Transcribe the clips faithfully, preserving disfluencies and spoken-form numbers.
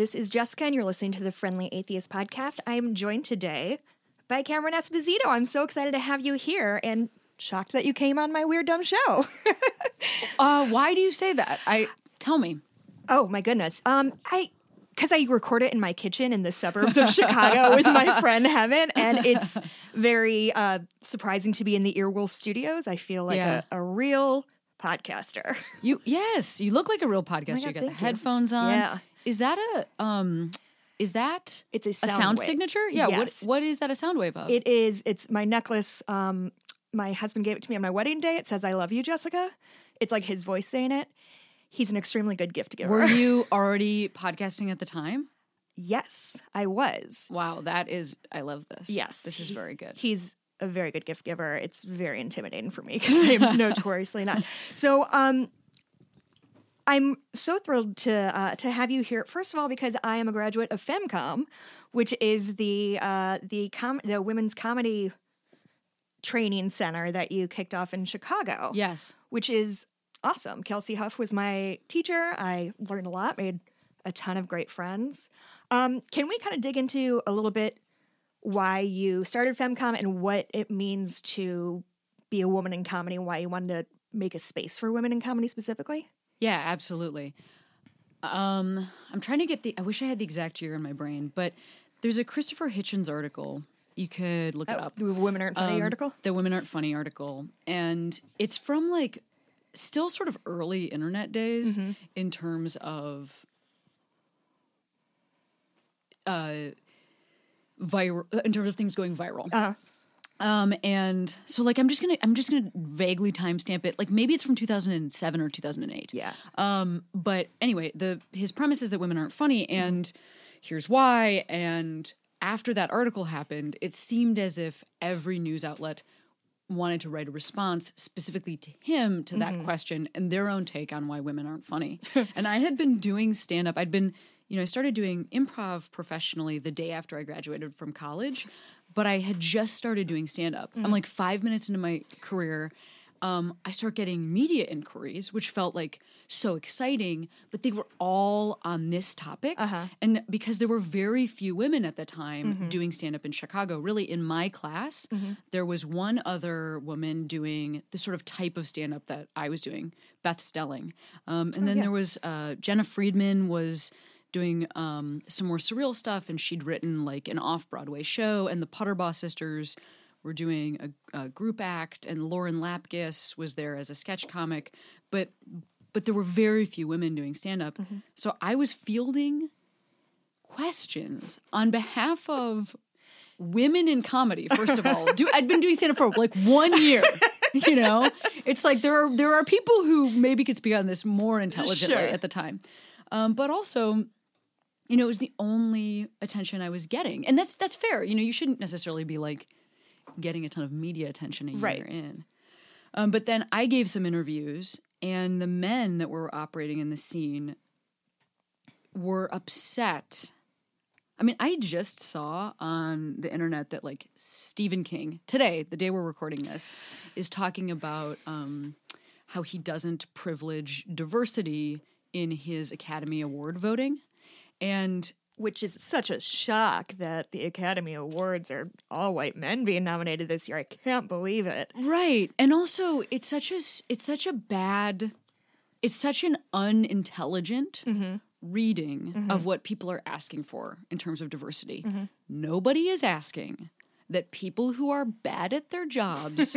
This is Jessica, and you're listening to the Friendly Atheist Podcast. I am joined today by Cameron Esposito. I'm so excited to have you here, and shocked that you came on my weird, dumb show. uh, why do you say that? I tell me. Oh, my goodness. Um, I... Because I record it in my kitchen in the suburbs of Chicago with my friend Heaven, and it's very uh, surprising to be in the Earwolf Studios. I feel like yeah. a, a real podcaster. You yes, you look like a real podcaster. Oh God, you got the you. headphones on. Yeah. Is that a um? Is that it's a sound, a sound signature? Yeah. Yes. What what is that a sound wave of? It is. It's my necklace. Um, my husband gave it to me on my wedding day. It says "I love you, Jessica." It's like his voice saying it. He's an extremely good gift giver. Were you already podcasting at the time? Yes, I was. Wow, that is, I love this. Yes. This is very good. He's a very good gift giver. It's very intimidating for me because I'm notoriously not. So um, I'm so thrilled to uh, to have you here, first of all, because I am a graduate of FemCom, which is the uh, the com- the women's comedy training center that you kicked off in Chicago. Yes. Which is... awesome. Kelsey Huff was my teacher. I learned a lot, made a ton of great friends. Um, can we kind of dig into a little bit why you started FemCom and what it means to be a woman in comedy and why you wanted to make a space for women in comedy specifically? Yeah, absolutely. Um, I'm trying to get the, I wish I had the exact year in my brain, but there's a Christopher Hitchens article. You could look oh, it up. The Women Aren't Funny um, article? The Women Aren't Funny article. And it's from like, still sort of early internet days mm-hmm. in terms of uh, viral, in terms of things going viral. Uh-huh. Um, and so like, I'm just going to, I'm just going to vaguely timestamp it. Like maybe it's from two thousand seven or two thousand eight. Yeah. Um, but anyway, the, his premise is that women aren't funny and mm-hmm. here's why. And after that article happened, it seemed as if every news outlet wanted to write a response specifically to him to that mm-hmm. question and their own take on why women aren't funny. And I had been doing stand-up. I'd been, you know, I started doing improv professionally the day after I graduated from college, but I had just started doing stand-up. Mm-hmm. I'm like five minutes into my career. Um, I start getting media inquiries, which felt like so exciting, but they were all on this topic. Uh-huh. And because there were very few women at the time mm-hmm. doing stand-up in Chicago, really in my class, mm-hmm. there was one other woman doing the sort of type of stand-up that I was doing, Beth Stelling. Um, and oh, then yeah. there was uh, Jenna Friedman was doing um, some more surreal stuff, and she'd written like an off-Broadway show, and the Putterbaugh sisters were doing a, a group act, and Lauren Lapkus was there as a sketch comic, but but there were very few women doing stand-up. Mm-hmm. So I was fielding questions on behalf of women in comedy, first of all. Do, I'd been doing stand-up for like one year, you know? It's like there are, there are people who maybe could speak on this more intelligently sure. at the time. Um, but also... you know, it was the only attention I was getting. And that's that's fair. You know, you shouldn't necessarily be like... getting a ton of media attention a year right. in. Um, but then I gave some interviews, and the men that were operating in the scene were upset. I mean, I just saw on the internet that, like, Stephen King, today, the day we're recording this, is talking about um, how he doesn't privilege diversity in his Academy Award voting. And... which is such a shock that the Academy Awards are all white men being nominated this year. I can't believe it. Right. And also it's such a, it's such a bad, it's such an unintelligent mm-hmm. reading mm-hmm. of what people are asking for in terms of diversity. Mm-hmm. Nobody is asking that people who are bad at their jobs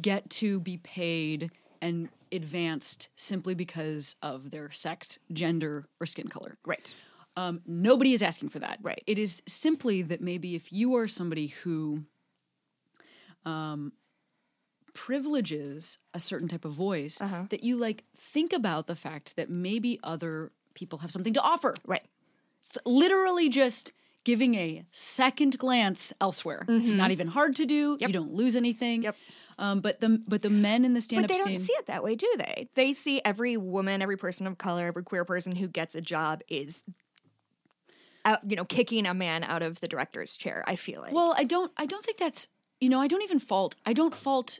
get to be paid and advanced simply because of their sex, gender, or skin color. Right. Um, nobody is asking for that. Right. It is simply that maybe if you are somebody who um, privileges a certain type of voice, uh-huh. that you like think about the fact that maybe other people have something to offer. Right. It's literally just giving a second glance elsewhere. Mm-hmm. It's not even hard to do. Yep. You don't lose anything. Yep. Um, but the but the men in the stand-up scene... But they don't scene, see it that way, do they? They see every woman, every person of color, every queer person who gets a job is... out, you know, kicking a man out of the director's chair, I feel like. Well, I don't, I don't think that's, you know, I don't even fault, I don't fault,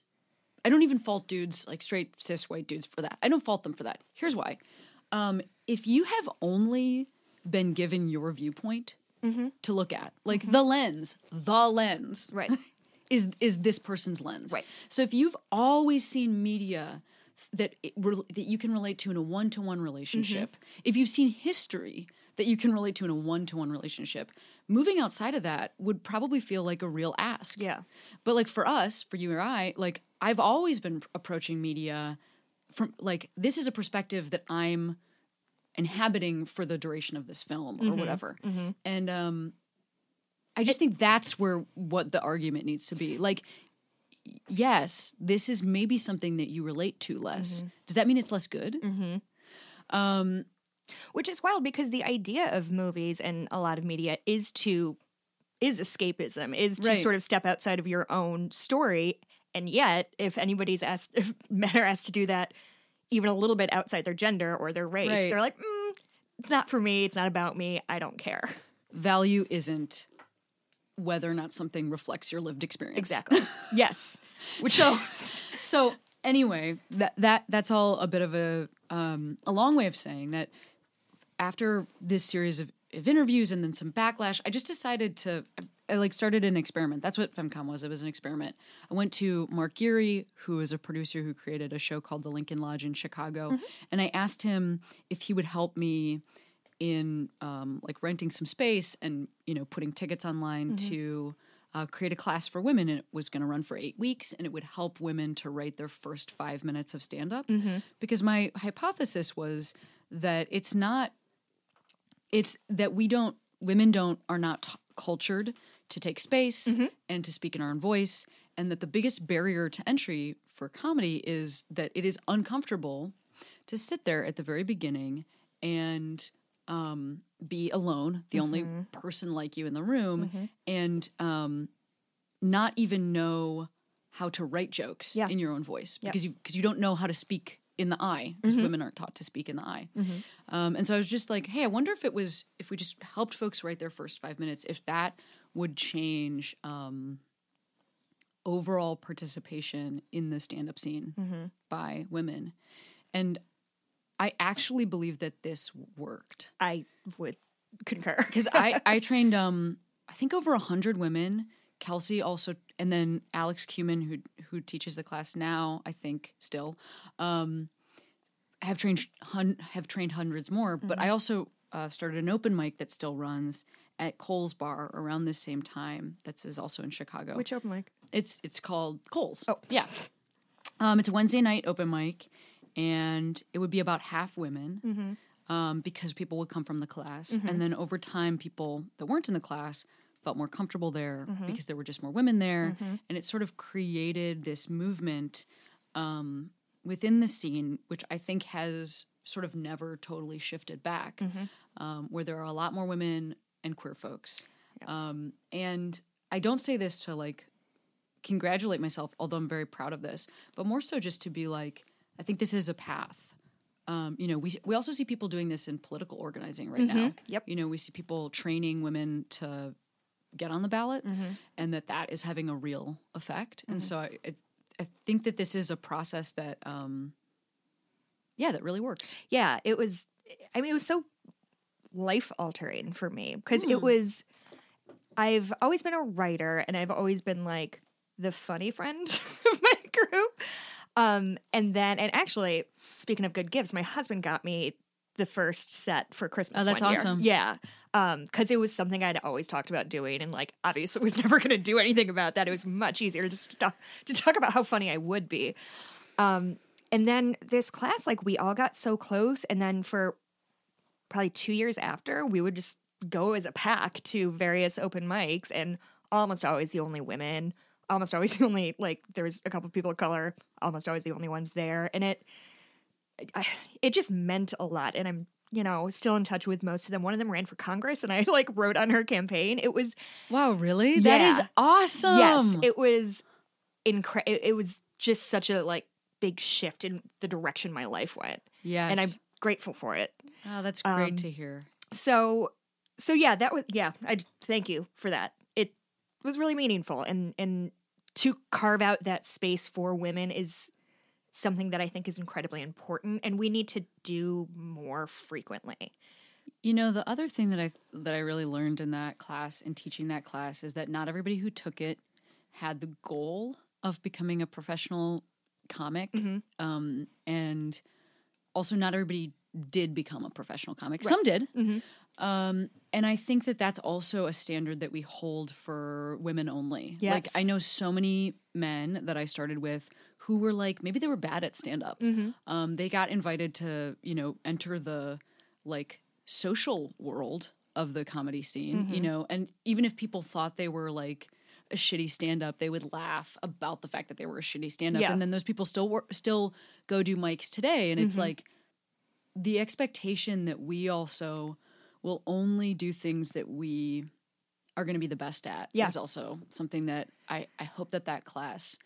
I don't even fault dudes, like straight cis white dudes for that. I don't fault them for that. Here's why. Um, if you have only been given your viewpoint mm-hmm. to look at. Like mm-hmm. the lens, the lens right. is is this person's lens. Right. So if you've always seen media that it, that you can relate to in a one-to-one relationship, mm-hmm. if you've seen history that you can relate to in a one-to-one relationship, moving outside of that would probably feel like a real ask. Yeah. But like for us, for you or I, like I've always been approaching media from like, this is a perspective that I'm inhabiting for the duration of this film or mm-hmm. whatever. Mm-hmm. And um, I just think that's where what the argument needs to be. Like, yes, this is maybe something that you relate to less. Mm-hmm. Does that mean it's less good? Mm-hmm. Um, Which is wild because the idea of movies and a lot of media is to is escapism, is to right. sort of step outside of your own story. And yet, if anybody's asked, if men are asked to do that even a little bit outside their gender or their race, right. they're like, mm, it's not for me, it's not about me, I don't care. Value isn't whether or not something reflects your lived experience. Exactly. Yes. Which so, so anyway, that that that's all a bit of a um, a long way of saying that after this series of, of interviews and then some backlash, I just decided to... I like started an experiment. That's what FemCom was. It was an experiment. I went to Mark Geary, who is a producer who created a show called The Lincoln Lodge in Chicago. Mm-hmm. And I asked him if he would help me in um, like renting some space and, you know, putting tickets online mm-hmm. to uh, create a class for women. And it was going to run for eight weeks and it would help women to write their first five minutes of stand up. Mm-hmm. Because my hypothesis was that it's not, it's that we don't, women don't, are not t- cultured to take space mm-hmm. and to speak in our own voice, and that the biggest barrier to entry for comedy is that it is uncomfortable to sit there at the very beginning and um, be alone, the mm-hmm. only person like you in the room, mm-hmm. and um, not even know how to write jokes yeah. in your own voice because yeah. you because you don't know how to speak in the eye, because mm-hmm. women aren't taught to speak in the eye. Mm-hmm. Um, and so I was just like, hey, I wonder if it was, if we just helped folks write their first five minutes, if that would change um, overall participation in the stand-up scene mm-hmm. by women. And I actually believe that this worked. I would concur. Because I, I trained, um, I think, over one hundred women. Kelsey also, and then Alex Kuhnman, who who teaches the class now, I think, still. Um, I have trained, hun- have trained hundreds more, mm-hmm. but I also uh, started an open mic that still runs at Kohl's Bar around this same time. That's is also in Chicago. Which open mic? It's it's called Kohl's. Oh. Yeah. Um, it's a Wednesday night open mic, and it would be about half women mm-hmm. um, because people would come from the class. Mm-hmm. And then over time, people that weren't in the class felt more comfortable there mm-hmm. because there were just more women there. Mm-hmm. And it sort of created this movement um, within the scene, which I think has sort of never totally shifted back, mm-hmm. um, where there are a lot more women and queer folks. Yeah. Um, and I don't say this to, like, congratulate myself, although I'm very proud of this, but more so just to be like, I think this is a path. Um, you know, we we also see people doing this in political organizing right mm-hmm. now. Yep. You know, we see people training women to get on the ballot mm-hmm. and that that is having a real effect. Mm-hmm. And so I, I I think that this is a process that, um, yeah, that really works. Yeah, it was, I mean, it was so life-altering for me because mm. it was, I've always been a writer and I've always been like the funny friend of my group. Um, and then, and actually, speaking of good gifts, my husband got me the first set for Christmas. Oh, that's one year. Awesome. Yeah. Um, because it was something I'd always talked about doing and, like, obviously was never going to do anything about that. It was much easier just to talk, to talk about how funny I would be. Um, and then this class, like, we all got so close. And then for probably two years after, we would just go as a pack to various open mics and almost always the only women, almost always the only, like, there was a couple of people of color, almost always the only ones there. And it... I, it just meant a lot, and I'm, you know, still in touch with most of them. One of them ran for Congress, and I, like, wrote on her campaign. It was... Wow, really? Yeah. That is awesome! Yes, it was incredible. It, it was just such a, like, big shift in the direction my life went. Yes. And I'm grateful for it. Oh, that's great um, to hear. So, so yeah, that was, yeah, I just, thank you for that. It was really meaningful, and, and to carve out that space for women is... something that I think is incredibly important, and we need to do more frequently. You know, the other thing that I that I really learned in that class and teaching that class is that not everybody who took it had the goal of becoming a professional comic, mm-hmm. um, and also not everybody did become a professional comic. Right. Some did. Mm-hmm. Um, and I think that that's also a standard that we hold for women only. Yes. Like, I know so many men that I started with who were like, maybe they were bad at stand-up. Mm-hmm. Um, they got invited to, you know, enter the, like, social world of the comedy scene, mm-hmm. you know, and even if people thought they were, like, a shitty stand-up, they would laugh about the fact that they were a shitty stand-up. Yeah. And then those people still wor- still go do mics today, and mm-hmm. it's like, the expectation that we also will only do things that we are going to be the best at yeah. is also something that I, I hope that that class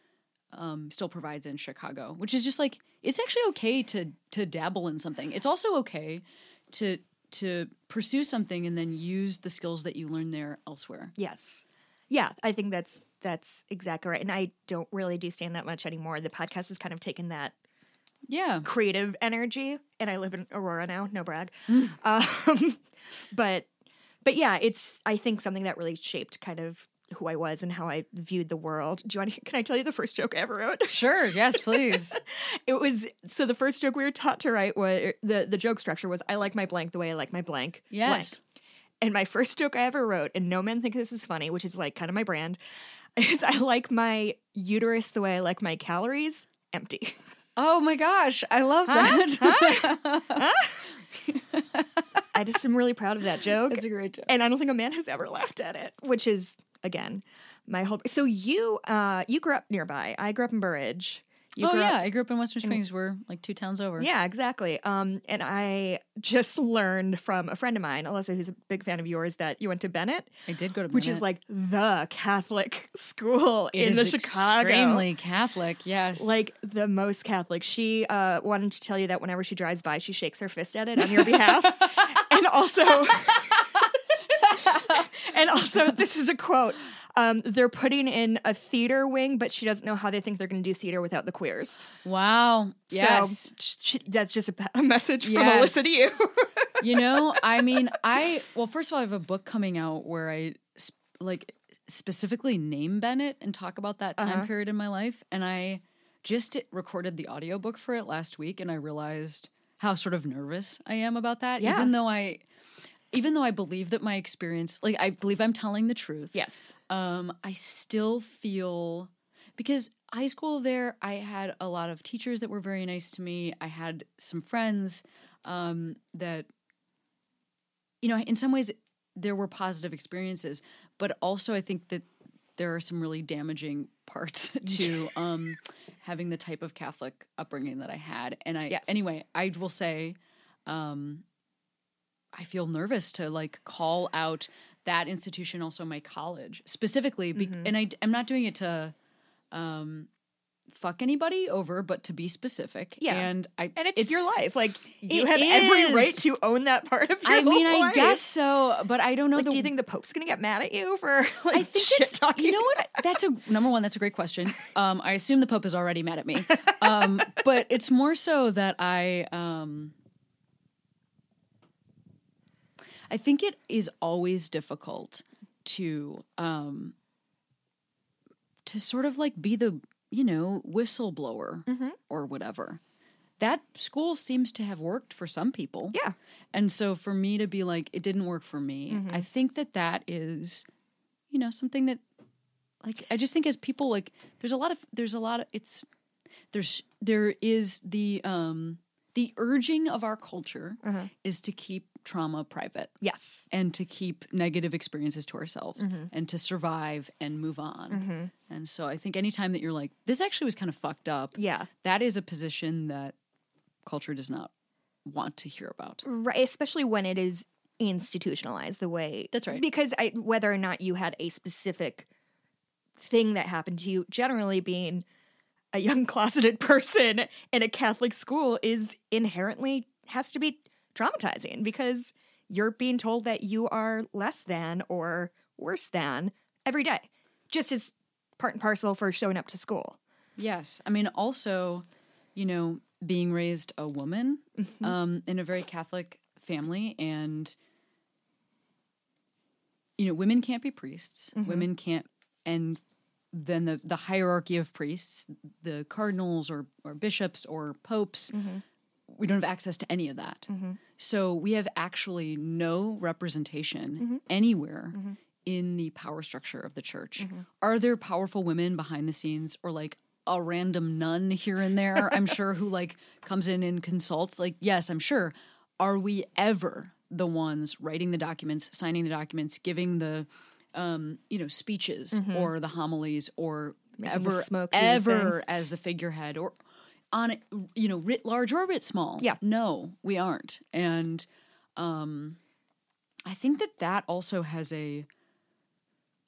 um, still provides in Chicago, which is just like, it's actually okay to to dabble in something. It's also okay to to pursue something and then use the skills that you learn there elsewhere. Yes. Yeah, I think that's that's exactly right. And I don't really do stand that much anymore. The podcast has kind of taken that Yeah, creative energy, and I live in Aurora now. No brag, mm. um, but but yeah, it's I think something that really shaped kind of who I was and how I viewed the world. Do you want to? Can I tell you the first joke I ever wrote? Sure, yes, please. It was so the first joke we were taught to write was the the joke structure was I like my blank the way I like my blank. Yes, blank. And my first joke I ever wrote, and no men think this is funny, which is like kind of my brand, is I like my uterus the way I like my calories empty. Oh my gosh, I love that. Huh? Huh? Huh? I just am really proud of that joke. It's a great joke. And I don't think a man has ever laughed at it, which is, again, my whole... So you uh, you grew up nearby. I grew up in Burridge. You oh, yeah. Up... I grew up in Western Springs. In... We're like two towns over. Yeah, exactly. Um, and I just learned from a friend of mine, Alyssa, who's a big fan of yours, that you went to Bennet. I did go to Bennet. Which is like the Catholic school it in the Chicago. Extremely Catholic, yes. Like the most Catholic. She uh, wanted to tell you that whenever she drives by, she shakes her fist at it on your behalf. And also... and also, this is a quote... Um, they're putting in a theater wing, but she doesn't know how they think they're going to do theater without the queers. Wow. Yes. So she, that's just a, a message from yes. Alyssa to you. You know, I mean, I, well, first of all, I have a book coming out where I sp- like specifically name Bennet and talk about that time uh-huh. period in my life. And I just recorded the audiobook for it last week. And I realized how sort of nervous I am about that. Yeah. Even though I, even though I believe that my experience, like I believe I'm telling the truth. Yes. Um, I still feel, because high school there, I had a lot of teachers that were very nice to me. I had some friends um, that, you know, in some ways there were positive experiences, but also I think that there are some really damaging parts to um, having the type of Catholic upbringing that I had. And I, yes. anyway, I will say, um, I feel nervous to like call out that institution, also my college specifically. Be- mm-hmm. And I, I'm not doing it to um, fuck anybody over, but to be specific. Yeah. And I, and it's, it's your life. Like you have is. every right to own that part of your life. I mean, I life. guess so, but I don't know. Like, the, do you think the Pope's going to get mad at you for like, I think shit it's, talking? You know what? That's a, number one, that's a great question. Um, I assume the Pope is already mad at me. Um, but it's more so that I, um, I think it is always difficult to um, to sort of like be the, you know, whistleblower mm-hmm. or whatever. That school seems to have worked for some people. Yeah. And so for me to be like, it didn't work for me, mm-hmm. I think that that is, you know, something that like, I just think as people like, there's a lot of, there's a lot of, it's, there's, there is the, um, the urging of our culture uh-huh. is to keep trauma private. Yes. And to keep negative experiences to ourselves mm-hmm. and to survive and move on. Mm-hmm. And so I think anytime that you're like, this actually was kind of fucked up. Yeah. That is a position that culture does not want to hear about. Right. Especially when it is institutionalized the way. That's right. Because I, whether or not you had a specific thing that happened to you, generally being a young closeted person in a Catholic school is inherently has to be traumatizing because you're being told that you are less than or worse than every day, just as part and parcel for showing up to school. Yes. I mean, also, you know, being raised a woman mm-hmm. um, in a very Catholic family. And, you know, women can't be priests. Mm-hmm. Women can't. And then the, the hierarchy of priests, the cardinals or, or bishops or popes, mm-hmm. we don't have access to any of that. Mm-hmm. So we have actually no representation mm-hmm. anywhere mm-hmm. in the power structure of the church. Mm-hmm. Are there powerful women behind the scenes, or like a random nun here and there, I'm sure, who like comes in and consults? Like, yes, I'm sure. Are we ever the ones writing the documents, signing the documents, giving the, um, you know, speeches mm-hmm. or the homilies, or making ever, smoke ever thing. As the figurehead, or on it, you know, writ large or writ small? Yeah. No, we aren't. And um, I think that that also has a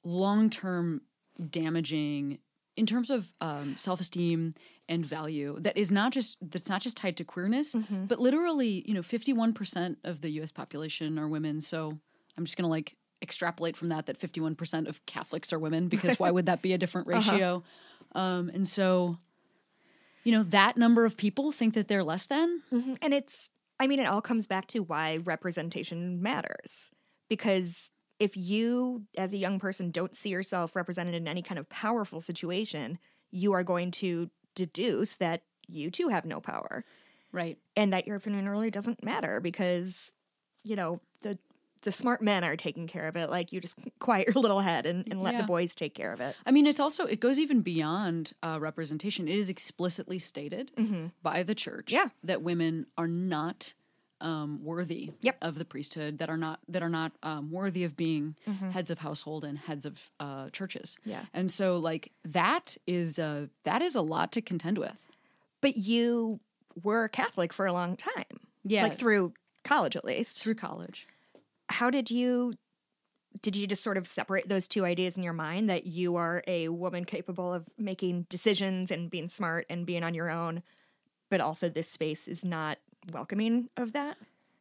long-term damaging in terms of um, self-esteem and value that is not just that's not just tied to queerness, mm-hmm. but literally, you know, fifty-one percent of the U S population are women. So I'm just going to like extrapolate from that that fifty-one percent of Catholics are women, because why would that be a different ratio? Uh-huh. Um, and so, you know, that number of people think that they're less than. Mm-hmm. And it's, I mean, it all comes back to why representation matters, because if you, as a young person, don't see yourself represented in any kind of powerful situation, you are going to deduce that you, too, have no power. Right. And that your opinion really doesn't matter because, you know, the the smart men are taking care of it. Like, you just quiet your little head and, and let yeah. the boys take care of it. I mean, it's also, it goes even beyond uh, representation. It is explicitly stated mm-hmm. by the church yeah. that women are not Um, worthy yep. of the priesthood, that are not that are not um, worthy of being mm-hmm. heads of household and heads of uh, churches. Yeah, and so like that is a that is a lot to contend with. But you were Catholic for a long time, yeah, like through college at least. Through college, how did you did you just sort of separate those two ideas in your mind, that you are a woman capable of making decisions and being smart and being on your own, but also this space is not welcoming of that?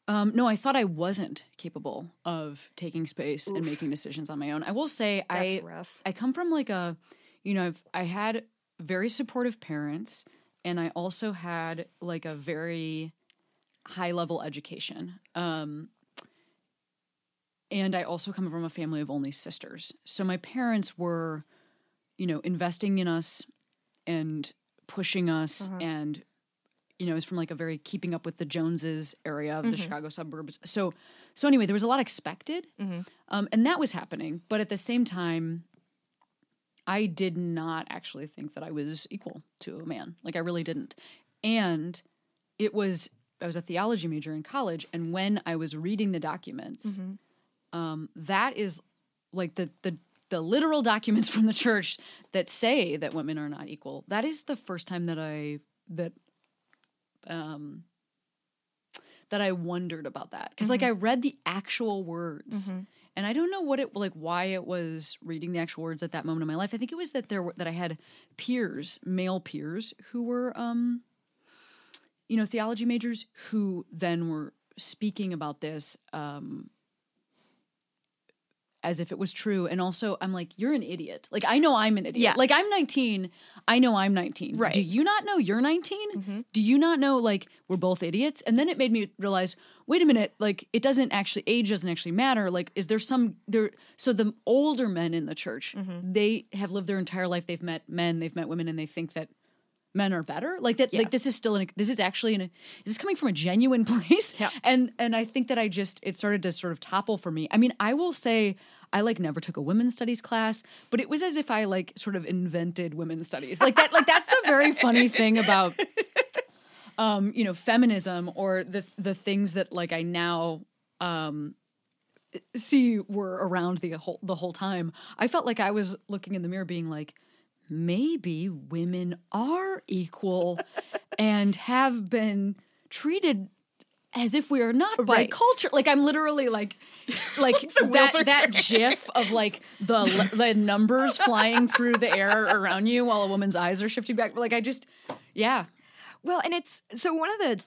Um, no, I thought I wasn't capable of taking space Oof. and making decisions on my own. I will say That's I rough. I come from like a, you know, I've, I had very supportive parents, and I also had like a very high level education. Um, and I also come from a family of only sisters. So my parents were, you know, investing in us and pushing us uh-huh. and you know, is from like a very keeping up with the Joneses area of the mm-hmm. Chicago suburbs. So, so anyway, there was a lot expected mm-hmm. um, and that was happening. But at the same time, I did not actually think that I was equal to a man. Like I really didn't. And it was, I was a theology major in college. And when I was reading the documents, mm-hmm. um, that is like the, the, the literal documents from the church that say that women are not equal. That is the first time that I, that, Um, that I wondered about that. Because, mm-hmm. like, I read the actual words. Mm-hmm. And I don't know what it, like, why it was reading the actual words at that moment in my life. I think it was that there were, that I had peers, male peers, who were, um, you know, theology majors, who then were speaking about this um, as if it was true. And also, I'm like, you're an idiot. Like, I know I'm an idiot. Yeah. Like, I'm nineteen. I know I'm nineteen. Right. Do you not know you're nineteen? Mm-hmm. Do you not know, like, we're both idiots? And then it made me realize, wait a minute, like, it doesn't actually, age doesn't actually matter. Like, is there some, there, so the older men in the church, mm-hmm. they have lived their entire life. They've met men, they've met women, and they think that men are better. Like that, yeah. like this is still, an, this is actually, an, is this coming from a genuine place? Yeah. And, and I think that I just, it started to sort of topple for me. I mean, I will say, I like never took a women's studies class, but it was as if I like sort of invented women's studies. Like that, like that's the very funny thing about, um, you know, feminism, or the, the things that like I now, um, see were around the whole, the whole time. I felt like I was looking in the mirror being like, maybe women are equal and have been treated as if we are not by right. culture. Like I'm literally like, like that that turning. gif of like the the numbers flying through the air around you while a woman's eyes are shifting back. Like I just, yeah. Well, and it's, so one of the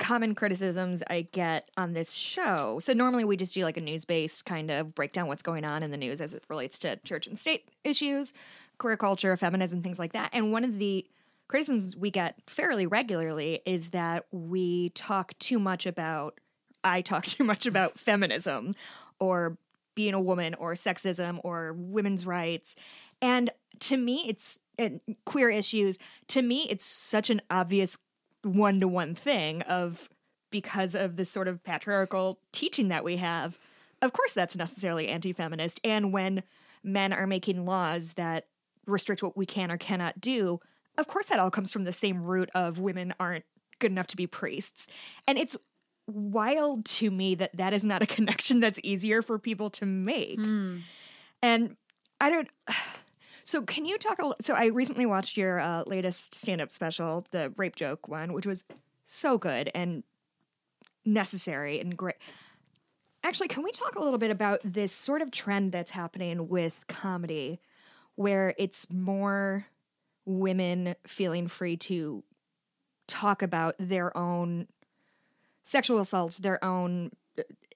common criticisms I get on this show, so normally we just do like a news-based kind of breakdown what's going on in the news as it relates to church and state issues, queer culture, feminism, things like that. And one of the criticisms we get fairly regularly is that we talk too much about I talk too much about feminism or being a woman or sexism or women's rights. And to me, it's and queer issues. To me, it's such an obvious one-to-one thing of because of this sort of patriarchal teaching that we have. Of course, that's necessarily anti-feminist. And when men are making laws that restrict what we can or cannot do, of course that all comes from the same root of women aren't good enough to be priests. And it's wild to me that that is not a connection that's easier for people to make. Mm. And I don't... So can you talk a So I recently watched your uh, latest stand-up special, the rape joke one, which was so good and necessary and great. Actually, can we talk a little bit about this sort of trend that's happening with comedy where it's more women feeling free to talk about their own sexual assaults, their own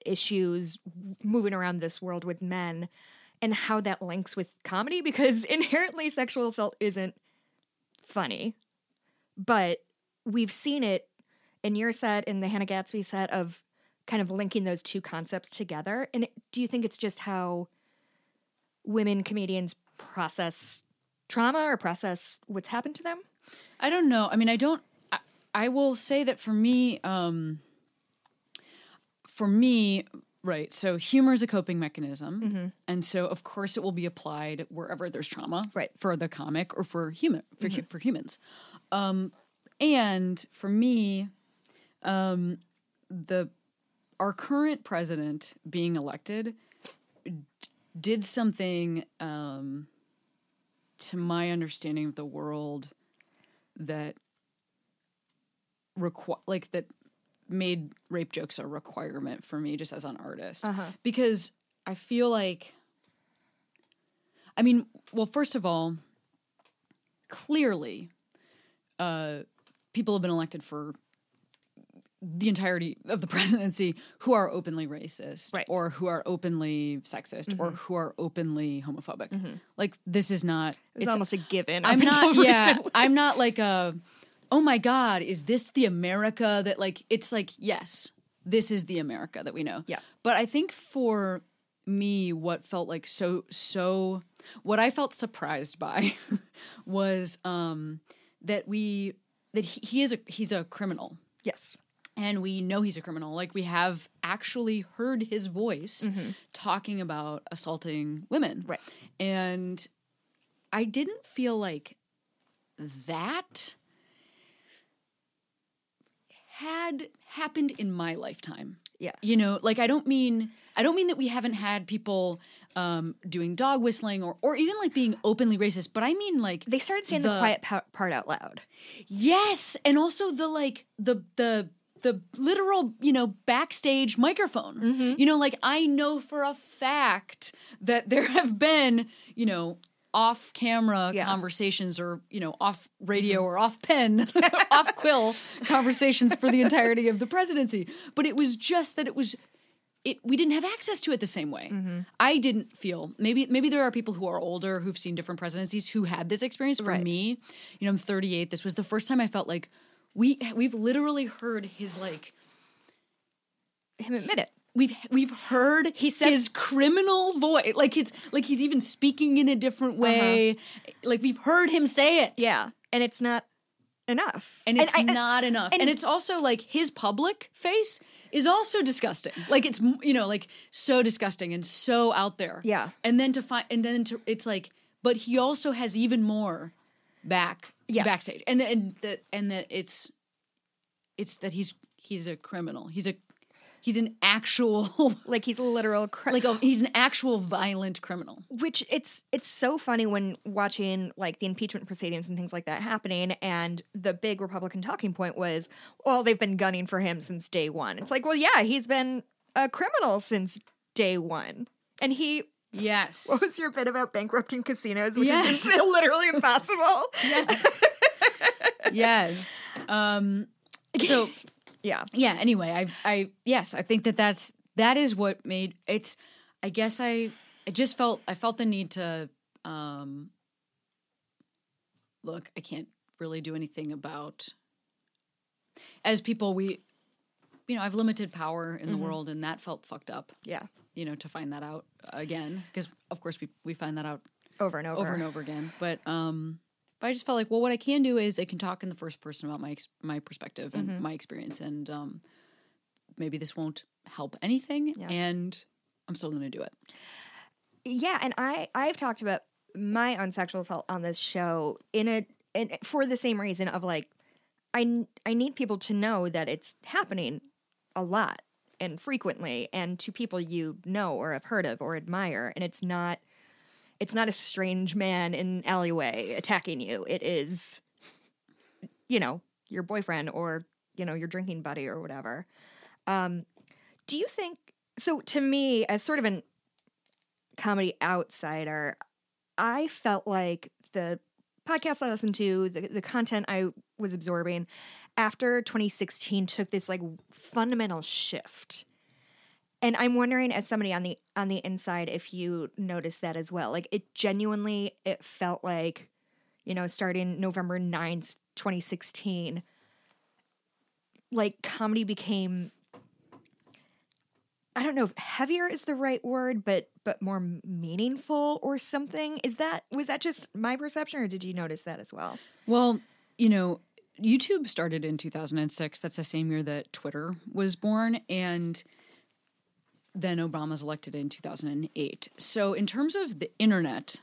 issues, moving around this world with men, and how that links with comedy? Because inherently sexual assault isn't funny, but we've seen it in your set, in the Hannah Gadsby set, of kind of linking those two concepts together. And it, do you think it's just how women comedians process trauma or process what's happened to them? I don't know. I mean, I don't, I, I will say that for me, um, for me, right. So humor is a coping mechanism. Mm-hmm. And so of course it will be applied wherever there's trauma, right, for the comic or for human, for, mm-hmm. hu- for humans. Um, and for me, um, the, Our current president being elected d- did something, um, to my understanding of the world, that requ- like that made rape jokes a requirement for me just as an artist. Uh-huh. Because I feel like, I mean, well, first of all, clearly, uh, people have been elected for the entirety of the presidency who are openly racist, right, or who are openly sexist, mm-hmm, or who are openly homophobic. Mm-hmm. Like, this is not... It's, it's almost a given. I'm not, yeah, recently. I'm not like a, oh my God, is this the America that like... It's like, yes, this is the America that we know. Yeah. But I think for me, what felt like so... so what I felt surprised by was um, that we... That he, he is a, he's a criminal. Yes. And we know he's a criminal. Like, we have actually heard his voice, mm-hmm, talking about assaulting women. Right. And I didn't feel like that had happened in my lifetime. Yeah. You know, like, I don't mean I don't mean that we haven't had people um, doing dog whistling or, or even, like, being openly racist. But I mean, like... They started saying the, the quiet pa- part out loud. Yes. And also the, like, the the... the literal, you know, backstage microphone. Mm-hmm. You know, like, I know for a fact that there have been, you know, off-camera, yeah, conversations or, you know, off-radio, mm-hmm, or off-pen, off-quill conversations for the entirety of the presidency. But it was just that it was... It, we didn't have access to it the same way. Mm-hmm. I didn't feel, maybe maybe there are people who are older who've seen different presidencies who had this experience. For right. me, you know, I'm thirty-eight. This was the first time I felt like, We we've literally heard his like him admit it. We've we've heard he says, his criminal voice. Like it's like he's even speaking in a different way. Uh-huh. Like we've heard him say it. Yeah, and it's not enough. And it's and I, not and, enough. And, and it's also like his public face is also disgusting. Like it's, you know, like so disgusting and so out there. Yeah. And then to find and then to it's like, but he also has even more back. Yes. Backstage, and and that and that it's it's that he's he's a criminal. He's a he's an actual like he's a literal cri- like a, he's an actual violent criminal. Which it's it's so funny when watching like the impeachment proceedings and things like that happening, and the big Republican talking point was, well, they've been gunning for him since day one. It's like, well, yeah, he's been a criminal since day one, and he. Yes. What was your bit about bankrupting casinos, which yes. is literally impossible? Yes. yes. Um, so, yeah. Yeah, anyway, I, I, yes, I think that that's, that is what made, it's, I guess I, I just felt, I felt the need to, um, look, I can't really do anything about, as people, we, you know, I have limited power in mm-hmm. the world, and that felt fucked up. Yeah. You know, to find that out again, because of course we we find that out over and over, over and over again. But um, but I just felt like, well, what I can do is I can talk in the first person about my my perspective and mm-hmm. my experience, and um, maybe this won't help anything, yeah. and I'm still going to do it. Yeah, and I I've talked about my unsexual self on this show in a and for the same reason of like, I I need people to know that it's happening a lot and frequently, and to people you know or have heard of or admire, and it's not it's not a strange man in an alleyway attacking you. It is, you know, your boyfriend or, you know, your drinking buddy or whatever. Um, do you think so? To me, as sort of a comedy outsider, I felt like the podcasts I listened to, the, the content I was absorbing after twenty sixteen took this like fundamental shift. And I'm wondering, as somebody on the on the inside, if you noticed that as well. Like, it genuinely, it felt like, you know, starting November ninth, twenty sixteen, like, comedy became, I don't know if heavier is the right word, but but more meaningful or something. Is that, was that just my perception, or did you notice that as well? Well, you know, YouTube started in two thousand six. That's the same year that Twitter was born, and then Obama's elected in two thousand eight. So in terms of the internet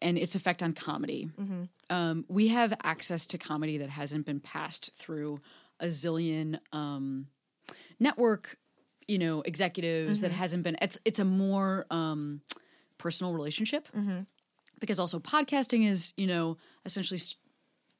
and its effect on comedy, mm-hmm. um, we have access to comedy that hasn't been passed through a zillion um, network, you know, executives mm-hmm. that hasn't been. It's it's a more um, personal relationship mm-hmm. because also podcasting is, you know, essentially st-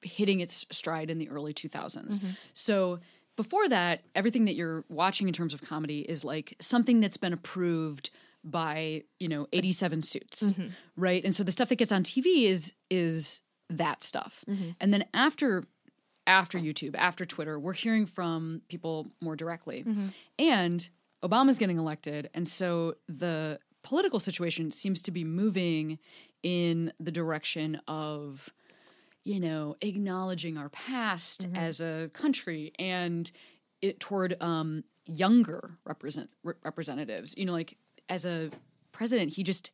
hitting its stride in the early two thousands. Mm-hmm. So before that, everything that you're watching in terms of comedy is like something that's been approved by, you know, eighty-seven suits, mm-hmm. right? And so the stuff that gets on T V is is that stuff. Mm-hmm. And then after after YouTube, after Twitter, we're hearing from people more directly. Mm-hmm. And Obama's getting elected, and so the political situation seems to be moving in the direction of, you know, acknowledging our past mm-hmm. as a country, and it toward um, younger represent re- representatives. You know, like, as a president, he just,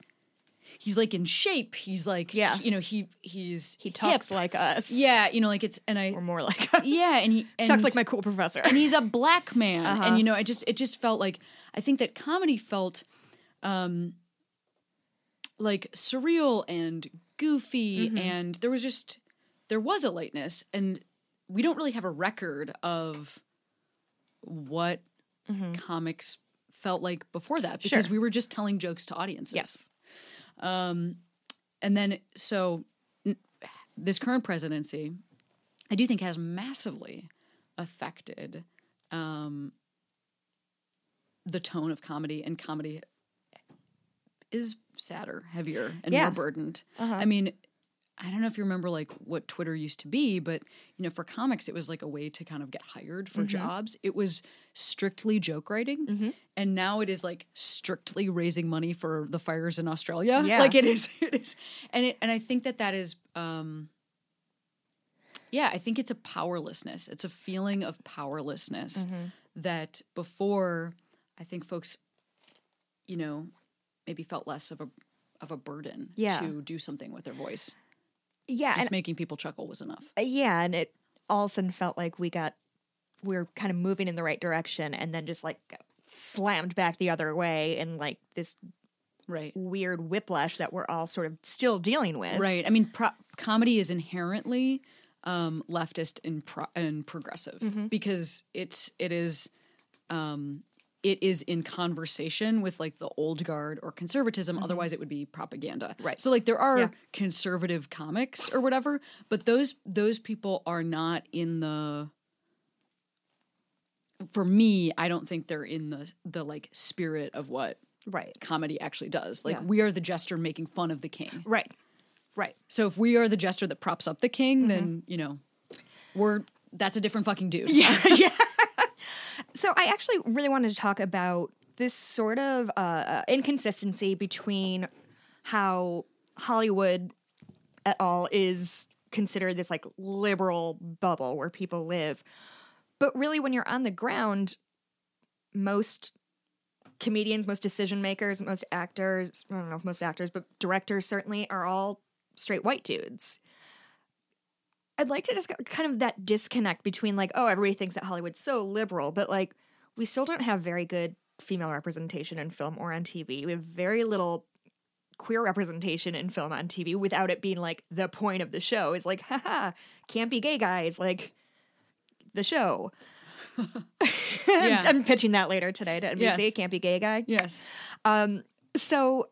he's like in shape. He's like, yeah. you know, he he's he talks hip. Like us. Yeah, you know, like it's and I or more like us. Yeah, and he and, talks like my cool professor. And he's a black man, uh-huh. and you know, I just it just felt like I think that comedy felt um, like surreal and goofy, mm-hmm. and there was just. There was a lightness, and we don't really have a record of what mm-hmm. comics felt like before that, because sure. we were just telling jokes to audiences. Yes. Um, and then, so n- this current presidency, I do think, has massively affected um, the tone of comedy, and comedy is sadder, heavier, and yeah. more burdened. Uh-huh. I mean, I don't know if you remember like what Twitter used to be, but you know, for comics, it was like a way to kind of get hired for mm-hmm. jobs. It was strictly joke writing, mm-hmm. and now it is like strictly raising money for the fires in Australia. Yeah. Like it is, it is, and it, and I think that that is, um, yeah, I think it's a powerlessness. It's a feeling of powerlessness mm-hmm. that before, I think folks, you know, maybe felt less of a of a burden yeah. to do something with their voice. Yeah, just and, making people chuckle was enough. Yeah, and it all of a sudden felt like we got we we're kind of moving in the right direction, and then just like slammed back the other way, and like this right weird whiplash that we're all sort of still dealing with. Right. I mean, pro- comedy is inherently um, leftist and pro- and progressive mm-hmm. because it's it is um, it is in conversation with like the old guard or conservatism. Mm-hmm. Otherwise it would be propaganda. Right. So like there are yeah. conservative comics or whatever, but those, those people are not in the, for me, I don't think they're in the, the like spirit of what right. comedy actually does. Like yeah. we are the jester making fun of the king. Right. Right. So if we are the jester that props up the king, mm-hmm. then, you know, we're, that's a different fucking dude. Yeah. yeah. So I actually really wanted to talk about this sort of uh, inconsistency between how Hollywood at all is considered this like liberal bubble where people live But really, when you're on the ground, most comedians, most decision makers, most actors, I don't know if most actors, but directors certainly are all straight white dudes. I'd like to just kind of that disconnect between like, oh, everybody thinks that Hollywood's so liberal, but like we still don't have very good female representation in film or on T V. We have very little queer representation in film on T V without it being like the point of the show is like, haha, campy gay guys, like the show. Yeah. I'm, I'm pitching that later today to N B C, yes. Campy gay guy. Yes. Um, so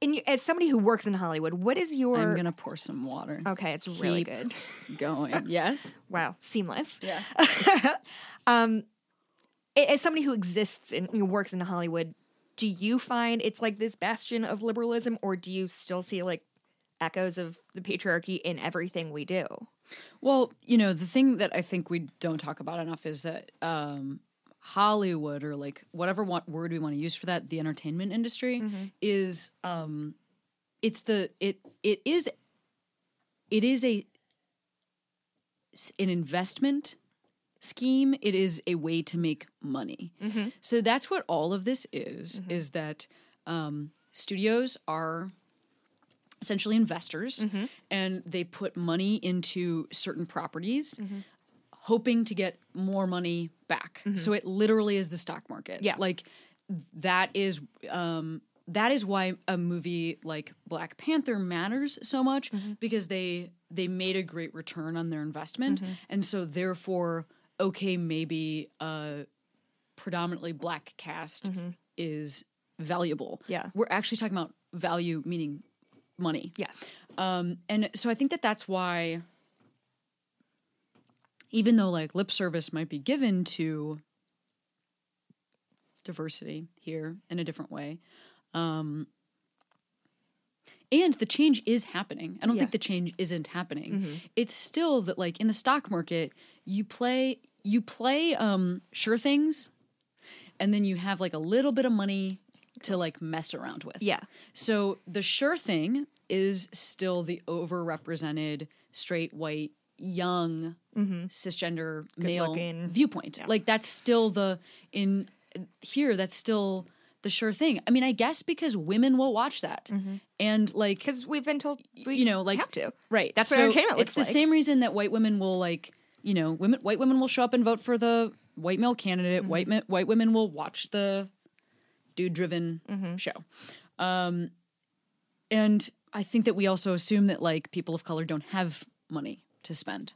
and you, as somebody who works in Hollywood, what is your... I'm going to pour some water. Okay, it's Keep really good. going. Yes. Wow, seamless. Yes. um, as somebody who exists and who works in Hollywood, do you find it's like this bastion of liberalism, or do you still see like echoes of the patriarchy in everything we do? Well, you know, the thing that I think we don't talk about enough is that um, Hollywood, or like whatever want, word we want to use for that, the entertainment industry, mm-hmm. is um, it's the it it is it is a an investment scheme. It is a way to make money. Mm-hmm. So that's what all of this is. Mm-hmm. Is that um, studios are essentially investors, mm-hmm. and they put money into certain properties, mm-hmm. hoping to get more money back. Mm-hmm. So it literally is the stock market. Yeah. Like that is um, that is why a movie like Black Panther matters so much, mm-hmm. because they they made a great return on their investment, mm-hmm. and so therefore, okay, maybe a predominantly black cast, mm-hmm. is valuable. Yeah. We're actually talking about value meaning money. Yeah. Um, and so I think that that's why, even though like lip service might be given to diversity here in a different way, um, and the change is happening. I don't yeah. think the change isn't happening. Mm-hmm. It's still that like in the stock market, you play you play um, sure things, and then you have like a little bit of money to like mess around with. Yeah. So the sure thing is still the overrepresented straight white young, mm-hmm. cisgender Good male looking. viewpoint. Yeah. Like that's still the in here that's still the sure thing. I mean, I guess because women will watch that, mm-hmm. and like because we've been told we you know like have to right. That's so what entertainment looks it's like. It's the same reason that white women will like you know women white women will show up and vote for the white male candidate. Mm-hmm. White men, white women will watch the dude-driven mm-hmm. show. Um, and I think that we also assume that, like, people of color don't have money to spend.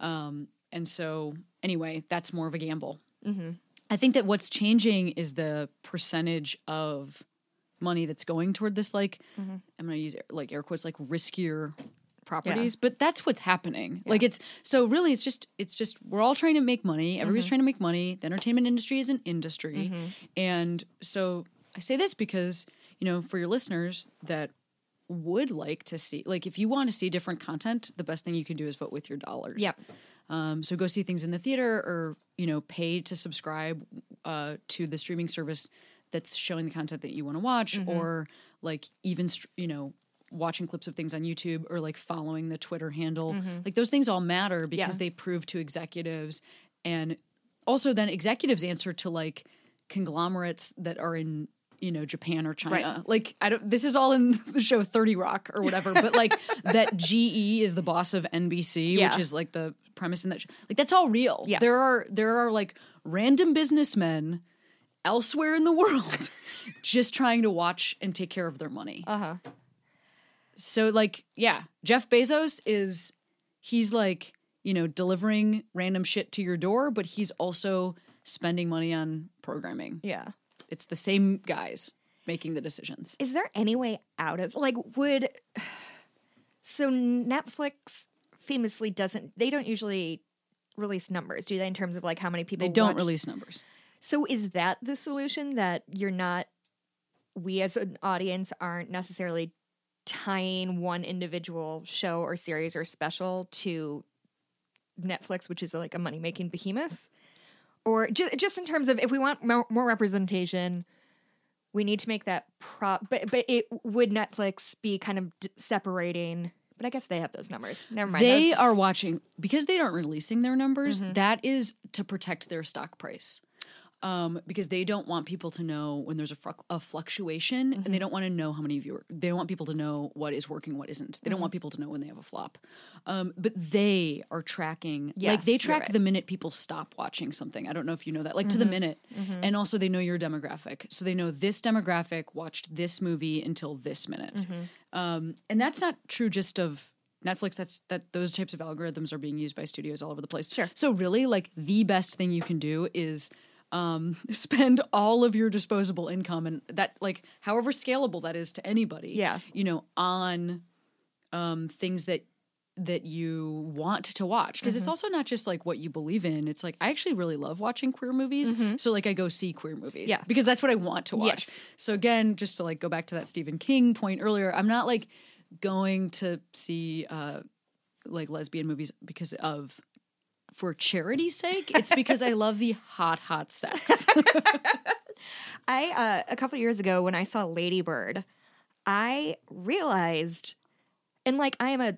Um, and so, anyway, that's more of a gamble. Mm-hmm. I think that what's changing is the percentage of money that's going toward this, like, mm-hmm. I'm going to use, like, air quotes, like, riskier properties. Yeah. But that's what's happening. Yeah. Like, it's, so really, it's just, it's just, we're all trying to make money. Everybody's mm-hmm. trying to make money. The entertainment industry is an industry. Mm-hmm. And so I say this because, you know, for your listeners that would like to see, like, if you want to see different content, the best thing you can do is vote with your dollars. Yep. Um, so go see things in the theater, or, you know, pay to subscribe uh, to the streaming service that's showing the content that you want to watch, mm-hmm. or like even, you know, watching clips of things on YouTube, or like following the Twitter handle. Mm-hmm. Like those things all matter because yeah. they prove to executives, and also then executives answer to like conglomerates that are in, you know, Japan or China. Right. Like I don't, this is all in the show thirty Rock or whatever, but like that G E is the boss of N B C, yeah. which is like the premise in that show. Like that's all real. Yeah. There are, there are like random businessmen elsewhere in the world just trying to watch and take care of their money. Uh-huh. So, like, yeah, Jeff Bezos is, he's, like, you know, delivering random shit to your door, but he's also spending money on programming. Yeah. It's the same guys making the decisions. Is there any way out of, like, would, so Netflix famously doesn't, they don't usually release numbers, do they, in terms of, like, how many people They don't watch? Release numbers. So is that the solution, that you're not, we as an audience aren't necessarily tying one individual show or series or special to Netflix, which is like a money-making behemoth? Or ju- just in terms of, if we want more, more representation, we need to make that prop. But but it would Netflix be kind of d- separating But I guess they have those numbers. Never mind. They those. are watching because they aren't releasing their numbers. Mm-hmm. That is to protect their stock price, um, because they don't want people to know when there's a, fr- a fluctuation, mm-hmm. and they don't want to know how many viewers. They don't want people to know what is working, what isn't. They mm-hmm. don't want people to know when they have a flop. Um, but they are tracking. Yes, like they track right. the minute people stop watching something. I don't know if you know that, like mm-hmm. to the minute, mm-hmm. and also they know your demographic, so they know this demographic watched this movie until this minute. Mm-hmm. Um, and that's not true just of Netflix. That's that those types of algorithms are being used by studios all over the place. Sure. So really, like the best thing you can do is um, spend all of your disposable income, and that like however scalable that is to anybody. Yeah. You know, on um, things that that you want to watch, because mm-hmm. it's also not just like what you believe in. It's like I actually really love watching queer movies, mm-hmm. so like I go see queer movies, yeah, because that's what I want to watch. Yes. So again, just to like go back to that Stephen King point earlier, I'm not like going to see uh like lesbian movies because of for charity's sake. It's because I love the hot hot sex. I uh a couple of years ago when I saw Lady Bird, I realized, and like I am a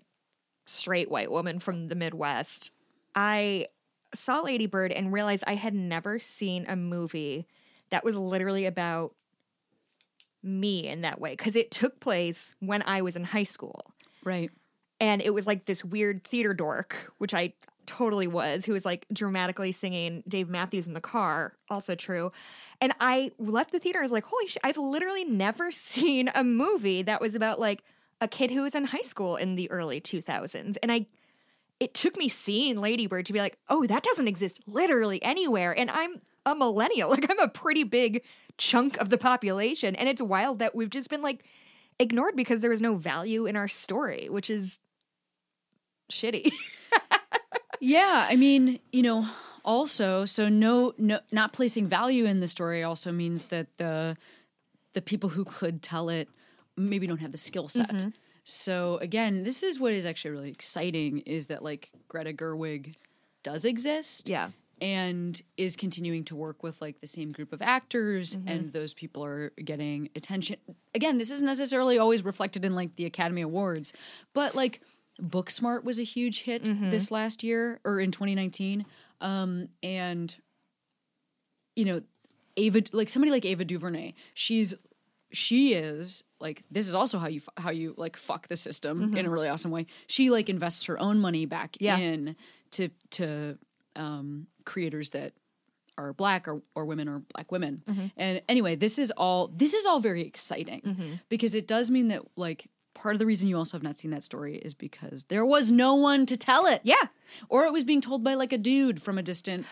straight white woman from the Midwest, I saw Lady Bird and realized I had never seen a movie that was literally about me in that way, because it took place when I was in high school. Right. And it was like this weird theater dork, which I totally was, who was like dramatically singing Dave Matthews in the car, also true. And I left the theater, I was like, holy shit, I've literally never seen a movie that was about like a kid who was in high school in the early two thousands. And I, it took me seeing Lady Bird to be like, oh, that doesn't exist literally anywhere. And I'm a millennial. Like, I'm a pretty big chunk of the population. And it's wild that we've just been, like, ignored because there was no value in our story, which is shitty. Yeah, I mean, you know, also, so no, no, not placing value in the story also means that the the people who could tell it maybe don't have the skill set. Mm-hmm. So again, this is what is actually really exciting, is that like Greta Gerwig does exist. Yeah. And is continuing to work with like the same group of actors, mm-hmm. and those people are getting attention. Again, this isn't necessarily always reflected in like the Academy Awards, but like Booksmart was a huge hit, mm-hmm. this last year, or in twenty nineteen. Um, and you know, Ava, like somebody like Ava DuVernay, she's, she is like, this is also how you how you like fuck the system, mm-hmm. in a really awesome way. She like invests her own money back, yeah. in to to um, creators that are black or, or women or black women. Mm-hmm. And anyway, this is all this is all very exciting, mm-hmm. because it does mean that like part of the reason you also have not seen that story is because there was no one to tell it. Yeah, or it was being told by like a dude from a distant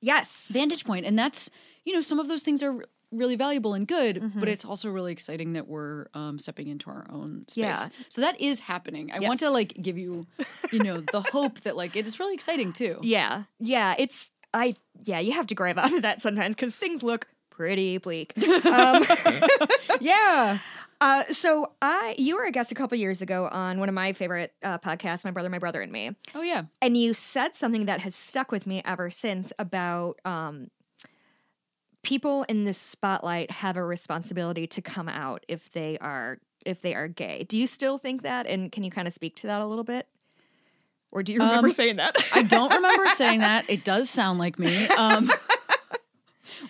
yes vantage point, and that's, you know, some of those things are really valuable and good, mm-hmm. but it's also really exciting that we're um, stepping into our own space. Yeah. So that is happening. I yes. want to like give you, you know, the hope that like it is really exciting too. Yeah. Yeah. It's, I, yeah, you have to grab onto that sometimes because things look pretty bleak. Um, yeah. Uh, so I, you were a guest a couple years ago on one of my favorite uh, podcasts, My Brother, My Brother and Me. Oh, yeah. And you said something that has stuck with me ever since about, um, people in this spotlight have a responsibility to come out if they are if they are gay. Do you still think that? And can you kind of speak to that a little bit? Or do you remember um, saying that? I don't remember saying that. It does sound like me. Um,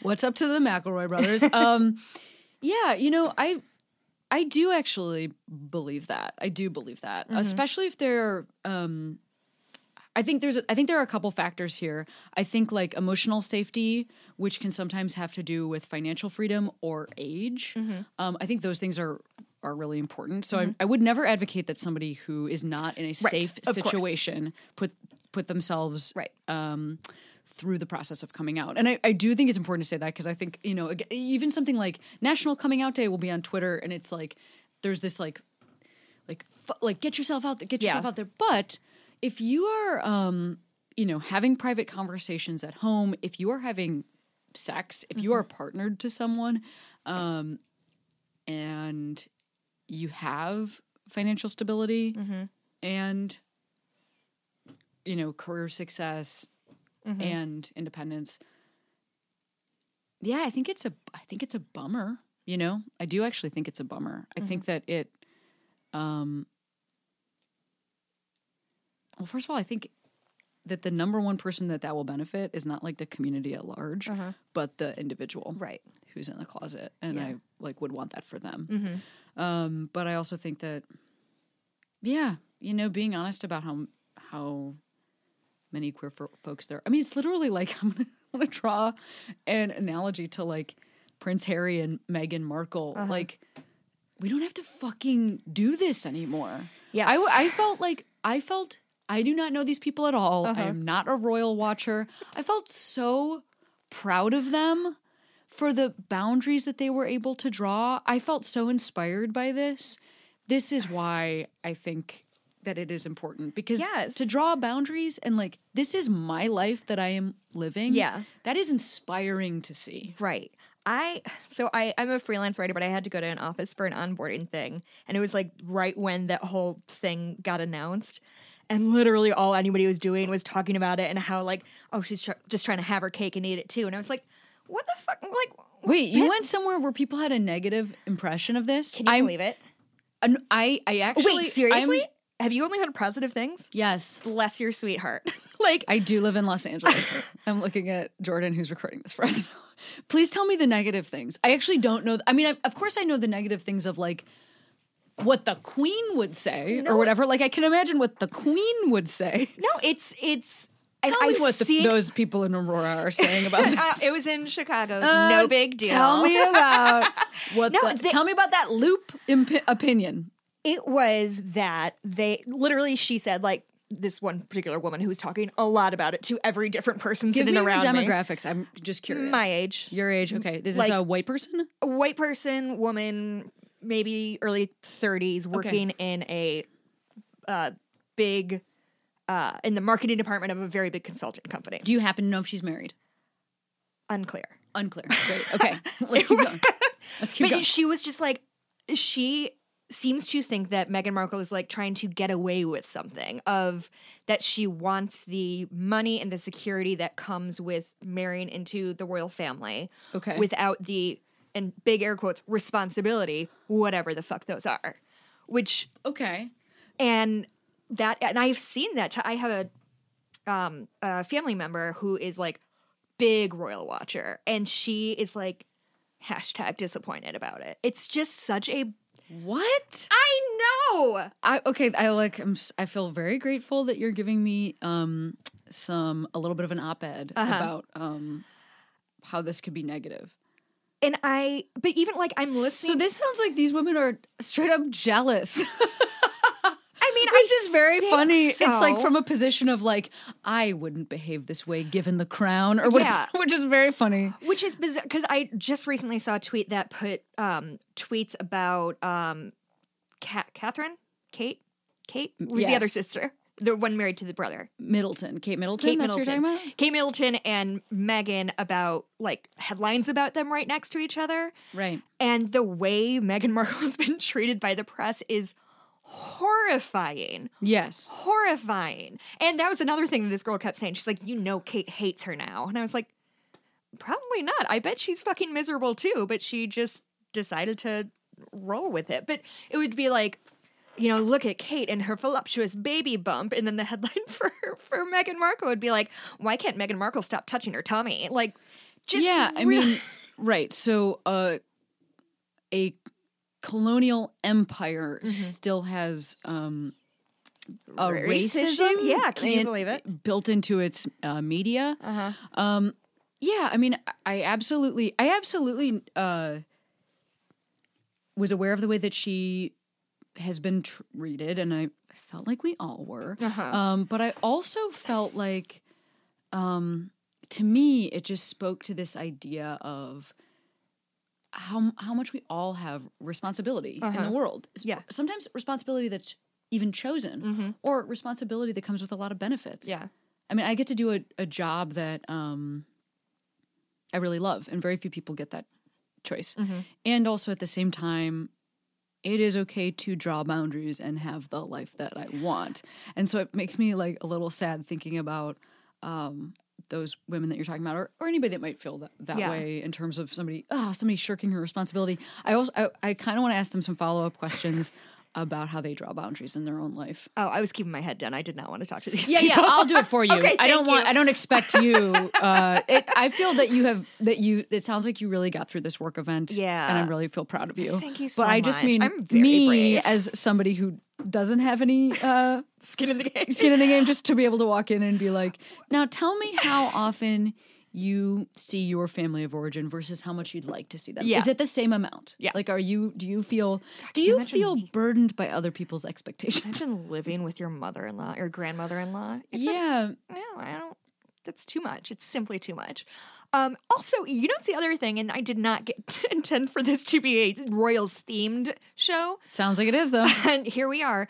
what's up to the McElroy brothers? Um, yeah, you know, I I do actually believe that. I do believe that, mm-hmm. especially if they're. Um, I think there's I think there are a couple factors here. I think like emotional safety, which can sometimes have to do with financial freedom or age. Mm-hmm. Um, I think those things are are really important. So mm-hmm. I, I would never advocate that somebody who is not in a right. safe of situation course. put put themselves right. um, through the process of coming out. And I, I do think it's important to say that, because I think, you know, even something like National Coming Out Day will be on Twitter, and it's like there's this like like f- like get yourself out there, get yourself yeah. out there, but if you are, um, you know, having private conversations at home, if you are having sex, if mm-hmm. you are partnered to someone, um, and you have financial stability, mm-hmm. and, you know, career success, mm-hmm. and independence, yeah, I think it's a, I think it's a bummer. You know, I do actually think it's a bummer. Mm-hmm. I think that it, um, Well, first of all, I think that the number one person that that will benefit is not like the community at large, uh-huh. but the individual right. who's in the closet. And yeah. I like would want that for them. Mm-hmm. Um, but I also think that, yeah, you know, being honest about how how many queer fo- folks there are. I mean, it's literally like I'm going to draw an analogy to like Prince Harry and Meghan Markle. Uh-huh. Like, we don't have to fucking do this anymore. Yes. I, I felt like, I felt... I do not know these people at all. Uh-huh. I am not a royal watcher. I felt so proud of them for the boundaries that they were able to draw. I felt so inspired by this. This is why I think that it is important. Because yes. to draw boundaries and like, this is my life that I am living. Yeah. That is inspiring to see. Right. I so I I'm a freelance writer, but I had to go to an office for an onboarding thing. And it was like right when that whole thing got announced. And literally all anybody was doing was talking about it and how, like, oh, she's tr- just trying to have her cake and eat it, too. And I was like, what the fuck? Like, wait, you went somewhere where people had a negative impression of this? Can you I'm, believe it? An, I, I actually... Wait, seriously? I'm, Have you only heard positive things? Yes. Bless your sweetheart. Like, I do live in Los Angeles. I'm looking at Jordan, who's recording this for us. Please tell me the negative things. I actually don't know. Th- I mean, I've, of course I know the negative things of, like... what the queen would say no, or whatever. Like, I can imagine what the queen would say. No, it's... it's. Tell and me I've what seen... the, those people in Aurora are saying about this. uh, it was in Chicago. Uh, no big deal. Tell me about... what. No, the, they, tell me about that loop imp- opinion. It was that they... Literally, she said, like, this one particular woman who was talking a lot about it to every different person Give sitting around me. Demographics. I'm just curious. My age. Your age. Okay. This like, is a white person? A white person, woman... maybe early thirties, working okay. in a uh, big, uh, in the marketing department of a very big consulting company. Do you happen to know if she's married? Unclear. Unclear. Great. Okay. Let's keep going. Let's keep but going. She was just like, she seems to think that Meghan Markle is like trying to get away with something of that she wants the money and the security that comes with marrying into the royal family okay. without the... and big air quotes, responsibility, whatever the fuck those are. Which... Okay. And that... And I've seen that. T- I have a, um, a family member who is, like, big royal watcher. And she is, like, hashtag disappointed about it. It's just such a... What? I know! I Okay, I, like, I'm, I feel very grateful that you're giving me um some... a little bit of an op-ed uh-huh. about um how this could be negative. And I, but even like I'm listening. So this sounds like these women are straight up jealous. I mean, which is very funny. So. It's like from a position of like, I wouldn't behave this way given the crown or whatever, yeah. which is very funny. Which is bizarre because I just recently saw a tweet that put um, tweets about um, Ka- Catherine, Kate, Kate was yes. the other sister. The one married to the brother. Middleton. Kate Middleton? Kate that's Middleton. What you're talking about? Kate Middleton and Meghan about, like, headlines about them right next to each other. Right. And the way Meghan Markle has been treated by the press is horrifying. Yes. Horrifying. And that was another thing that this girl kept saying. She's like, you know Kate hates her now. And I was like, probably not. I bet she's fucking miserable too, but she just decided to roll with it. But it would be like... you know, look at Kate and her voluptuous baby bump. And then the headline for, for Meghan Markle would be like, why can't Meghan Markle stop touching her tummy? Like, just... Yeah, re- I mean, right. So uh, a colonial empire mm-hmm. still has um, a racism. racism? Yeah, can you believe it? Built into its uh, media. Uh-huh. Um, yeah, I mean, I absolutely... I absolutely uh, was aware of the way that she... has been treated, and I felt like we all were. Uh-huh. Um, but I also felt like, um, to me, it just spoke to this idea of how how much we all have responsibility uh-huh. in the world. Yeah, sometimes responsibility that's even chosen, mm-hmm. or responsibility that comes with a lot of benefits. Yeah, I mean, I get to do a, a job that um, I really love, and very few people get that choice. Mm-hmm. And also at the same time, it is okay to draw boundaries and have the life that I want. And so it makes me like a little sad thinking about um, those women that you're talking about, or, or anybody that might feel that, that yeah. way in terms of somebody, oh, somebody shirking her responsibility. I also, I, I kind of want to ask them some follow-up questions about how they draw boundaries in their own life. Oh, I was keeping my head down. I did not want to talk to these yeah, people. Yeah, yeah, I'll do it for you. okay, I don't want you. I don't expect you. Uh, it, I feel that you have that you it sounds like you really got through this work event. Yeah. And I really feel proud of you. Thank you so much. But I just much. mean I'm very me brave. as somebody who doesn't have any uh, skin in the game. Skin in the game, just to be able to walk in and be like, now tell me how often you see your family of origin versus how much you'd like to see them. Yeah. Is it the same amount? Yeah. Like, are you, do you feel, God, do you, you feel me? burdened by other people's expectations? Imagine living with your mother-in-law or grandmother-in-law. It's yeah. Like, no, I don't, that's too much. It's simply too much. Um, also, you know, it's the other thing, and I did not get intend for this to be a Royals-themed show. Sounds like it is, though. And here we are.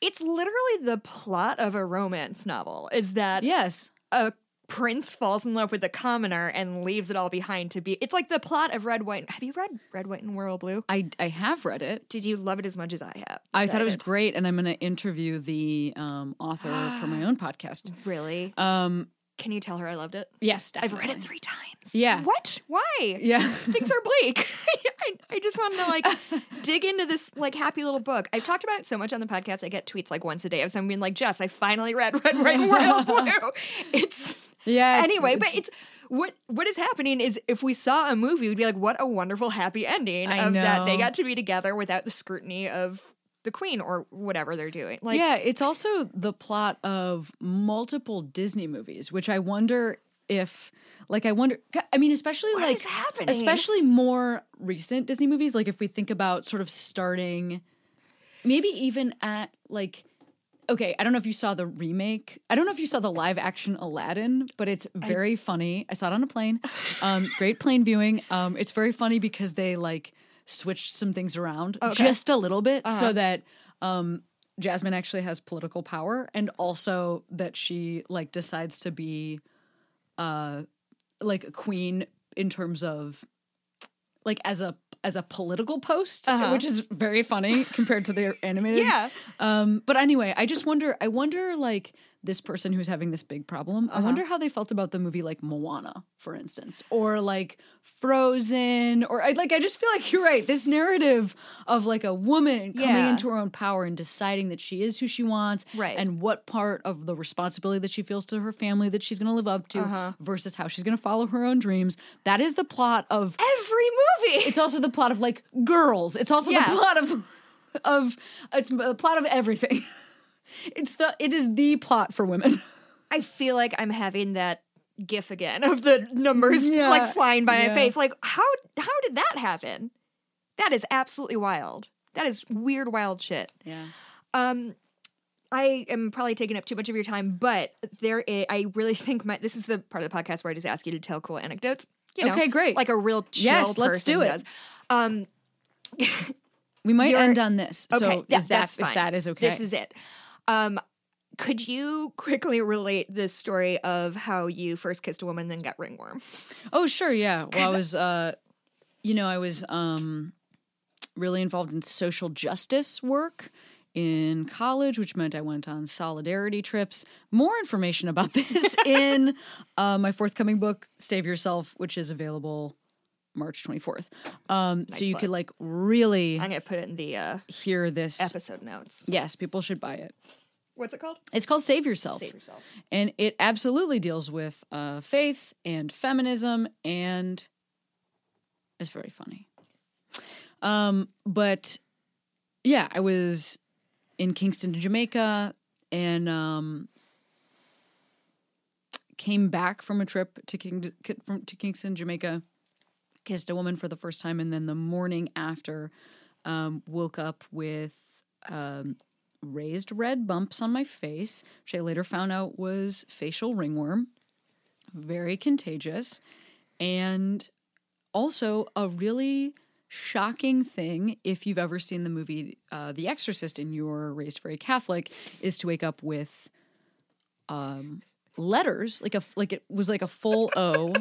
It's literally the plot of a romance novel, is that yes. a prince falls in love with a commoner and leaves it all behind to be. It's like the plot of Red, White. Have you read Red, White, and Royal Blue? I, I have read it. Did you love it as much as I have? I thought it was great, and I'm going to interview the um, author for my own podcast. Really? Um, Can you tell her I loved it? Yes, definitely. I've read it three times. Yeah. What? Why? Yeah. Things are bleak. I, I just want to like dig into this like happy little book. I've talked about it so much on the podcast. I get tweets like once a day of someone being like, Jess, I finally read Red, White, and Royal Blue. It's... Yeah. It's, anyway, it's, but it's what what is happening is if we saw a movie, we'd be like, what a wonderful happy ending I of know. that they got to be together without the scrutiny of the queen or whatever they're doing. Like, yeah, it's also the plot of multiple Disney movies, which I wonder if like I wonder. I mean, especially what like is happening? especially more recent Disney movies. Like if we think about sort of starting, maybe even at like. Okay, I don't know if you saw the remake. I don't know if you saw the live-action Aladdin, but it's very I, funny. I saw it on a plane. Um, great plane viewing. Um, it's very funny because they, like, switched some things around okay. just a little bit uh-huh. so that um, Jasmine actually has political power and also that she, like, decides to be, uh, like, a queen in terms of, like, as a as a political post, uh-huh. which is very funny compared to their animated. yeah. Um, but anyway, I just wonder, I wonder like this person who's having this big problem, uh-huh. I wonder how they felt about the movie like Moana, for instance, or like Frozen, or I like, I just feel like you're right. This narrative of like a woman coming yeah. into her own power and deciding that she is who she wants right. and what part of the responsibility that she feels to her family that she's going to live up to uh-huh. versus how she's going to follow her own dreams. That is the plot of every movie. It's also the plot of like Girls. It's also yeah. the plot of, of it's the plot of everything. It's the it is the plot for women. I feel like I'm having that gif again of the numbers yeah. like flying by yeah. my face. Like how how did that happen? That is absolutely wild. That is weird, wild shit. Yeah. Um, I am probably taking up too much of your time, but there is, I really think my this is the part of the podcast where I just ask you to tell cool anecdotes. You know, okay, great. Like a real chill yes, person let's do it. Does. Um, we might end on this. So okay, yeah, is that, that's fine. If that is okay, this is it. Um, could you quickly relate this story of how you first kissed a woman and then got ringworm? Oh, sure, yeah. Well, I was, uh, you know, I was um, really involved in social justice work in college, which meant I went on solidarity trips. More information about this in uh, my forthcoming book, Save Yourself, which is available March twenty-fourth. Um, nice so you plug. could like really I'm gonna put it in the uh, hear this episode notes. Yes, people should buy it. What's it called? It's called Save Yourself. Save Yourself. And it absolutely deals with uh, faith and feminism, and it's very funny. Um, but yeah, I was in Kingston, Jamaica, and um, came back from a trip to King from to Kingston, Jamaica. Kissed a woman for the first time, and then the morning after um, woke up with um, raised red bumps on my face, which I later found out was facial ringworm, very contagious, and also a really shocking thing, if you've ever seen the movie uh, The Exorcist and you're raised very Catholic, is to wake up with um, letters, like a like it was like a full O.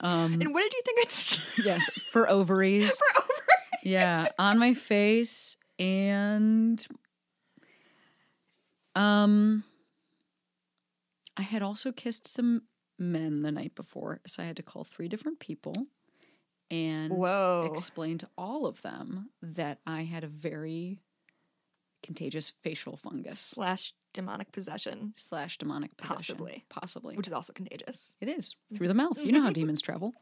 Um, and what did you think it's? Yes, for ovaries. For ovaries. Yeah, on my face and um, I had also kissed some men the night before, so I had to call three different people and Whoa. explain to all of them that I had a very contagious facial fungus. Slash demonic possession. Slash demonic possession. Possibly. Possibly. Which is also contagious. It is. Through the mouth. You know how demons travel.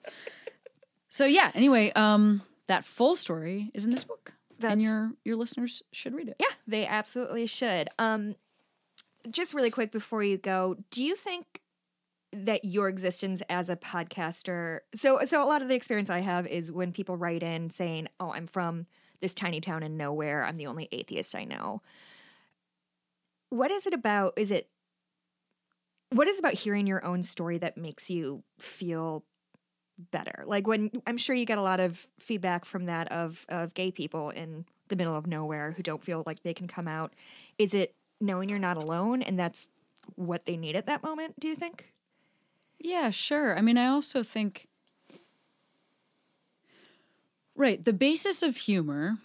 So yeah, anyway, um, that full story is in this book. That's, and your your listeners should read it. Yeah, they absolutely should. Um, just really quick before you go, do you think that your existence as a podcaster, so so a lot of the experience I have is when people write in saying, oh, I'm from this tiny town in nowhere, I'm the only atheist I know. What is it about, is it, what is it about hearing your own story that makes you feel better? Like, when, I'm sure you get a lot of feedback from that of, of gay people in the middle of nowhere who don't feel like they can come out. Is it knowing you're not alone and that's what they need at that moment, do you think? Yeah, sure. I mean, I also think, right, the basis of humor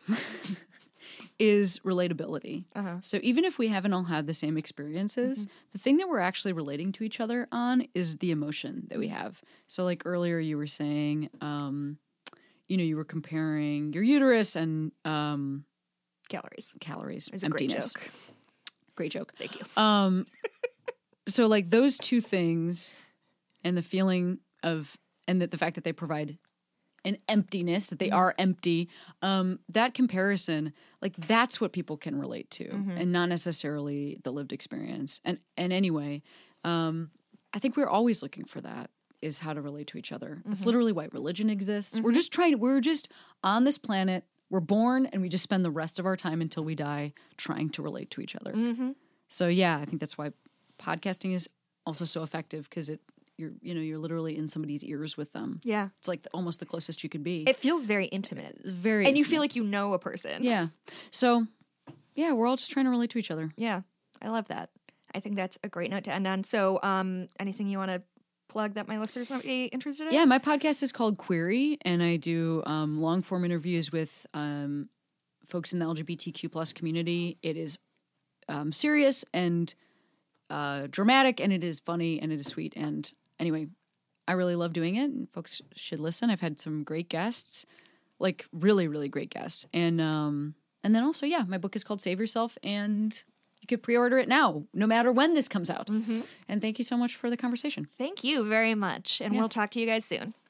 is relatability. Uh-huh. So even if we haven't all had the same experiences, mm-hmm. the thing that we're actually relating to each other on is the emotion that we have. So like earlier you were saying, um, you know, you were comparing your uterus and um, calories. Calories. It's a great joke. Great joke. Thank you. Um, so like those two things... And the feeling of, and that the fact that they provide an emptiness, that they are empty, um, that comparison, like that's what people can relate to, mm-hmm. and not necessarily the lived experience. And and anyway, um, I think we're always looking for that, is how to relate to each other. That's mm-hmm. literally why religion exists. Mm-hmm. We're just trying, we're just on this planet, we're born, and we just spend the rest of our time until we die trying to relate to each other. Mm-hmm. So yeah, I think that's why podcasting is also so effective, because it, You're, you know, you're literally in somebody's ears with them. Yeah. It's like the, almost the closest you could be. It feels very intimate. Very And intimate. You feel like you know a person. Yeah. So, yeah, we're all just trying to relate to each other. Yeah. I love that. I think that's a great note to end on. So, um, anything you want to plug that my listeners might be interested in? Yeah, my podcast is called Query, and I do um, long-form interviews with um, folks in the L G B T Q plus community. It is um, serious and uh, dramatic, and it is funny, and it is sweet, and... Anyway, I really love doing it, and folks should listen. I've had some great guests, like really, really great guests. And um, and then also, yeah, my book is called Save Yourself, and you could pre-order it now, no matter when this comes out. Mm-hmm. And thank you so much for the conversation. Thank you very much, and yeah. We'll talk to you guys soon.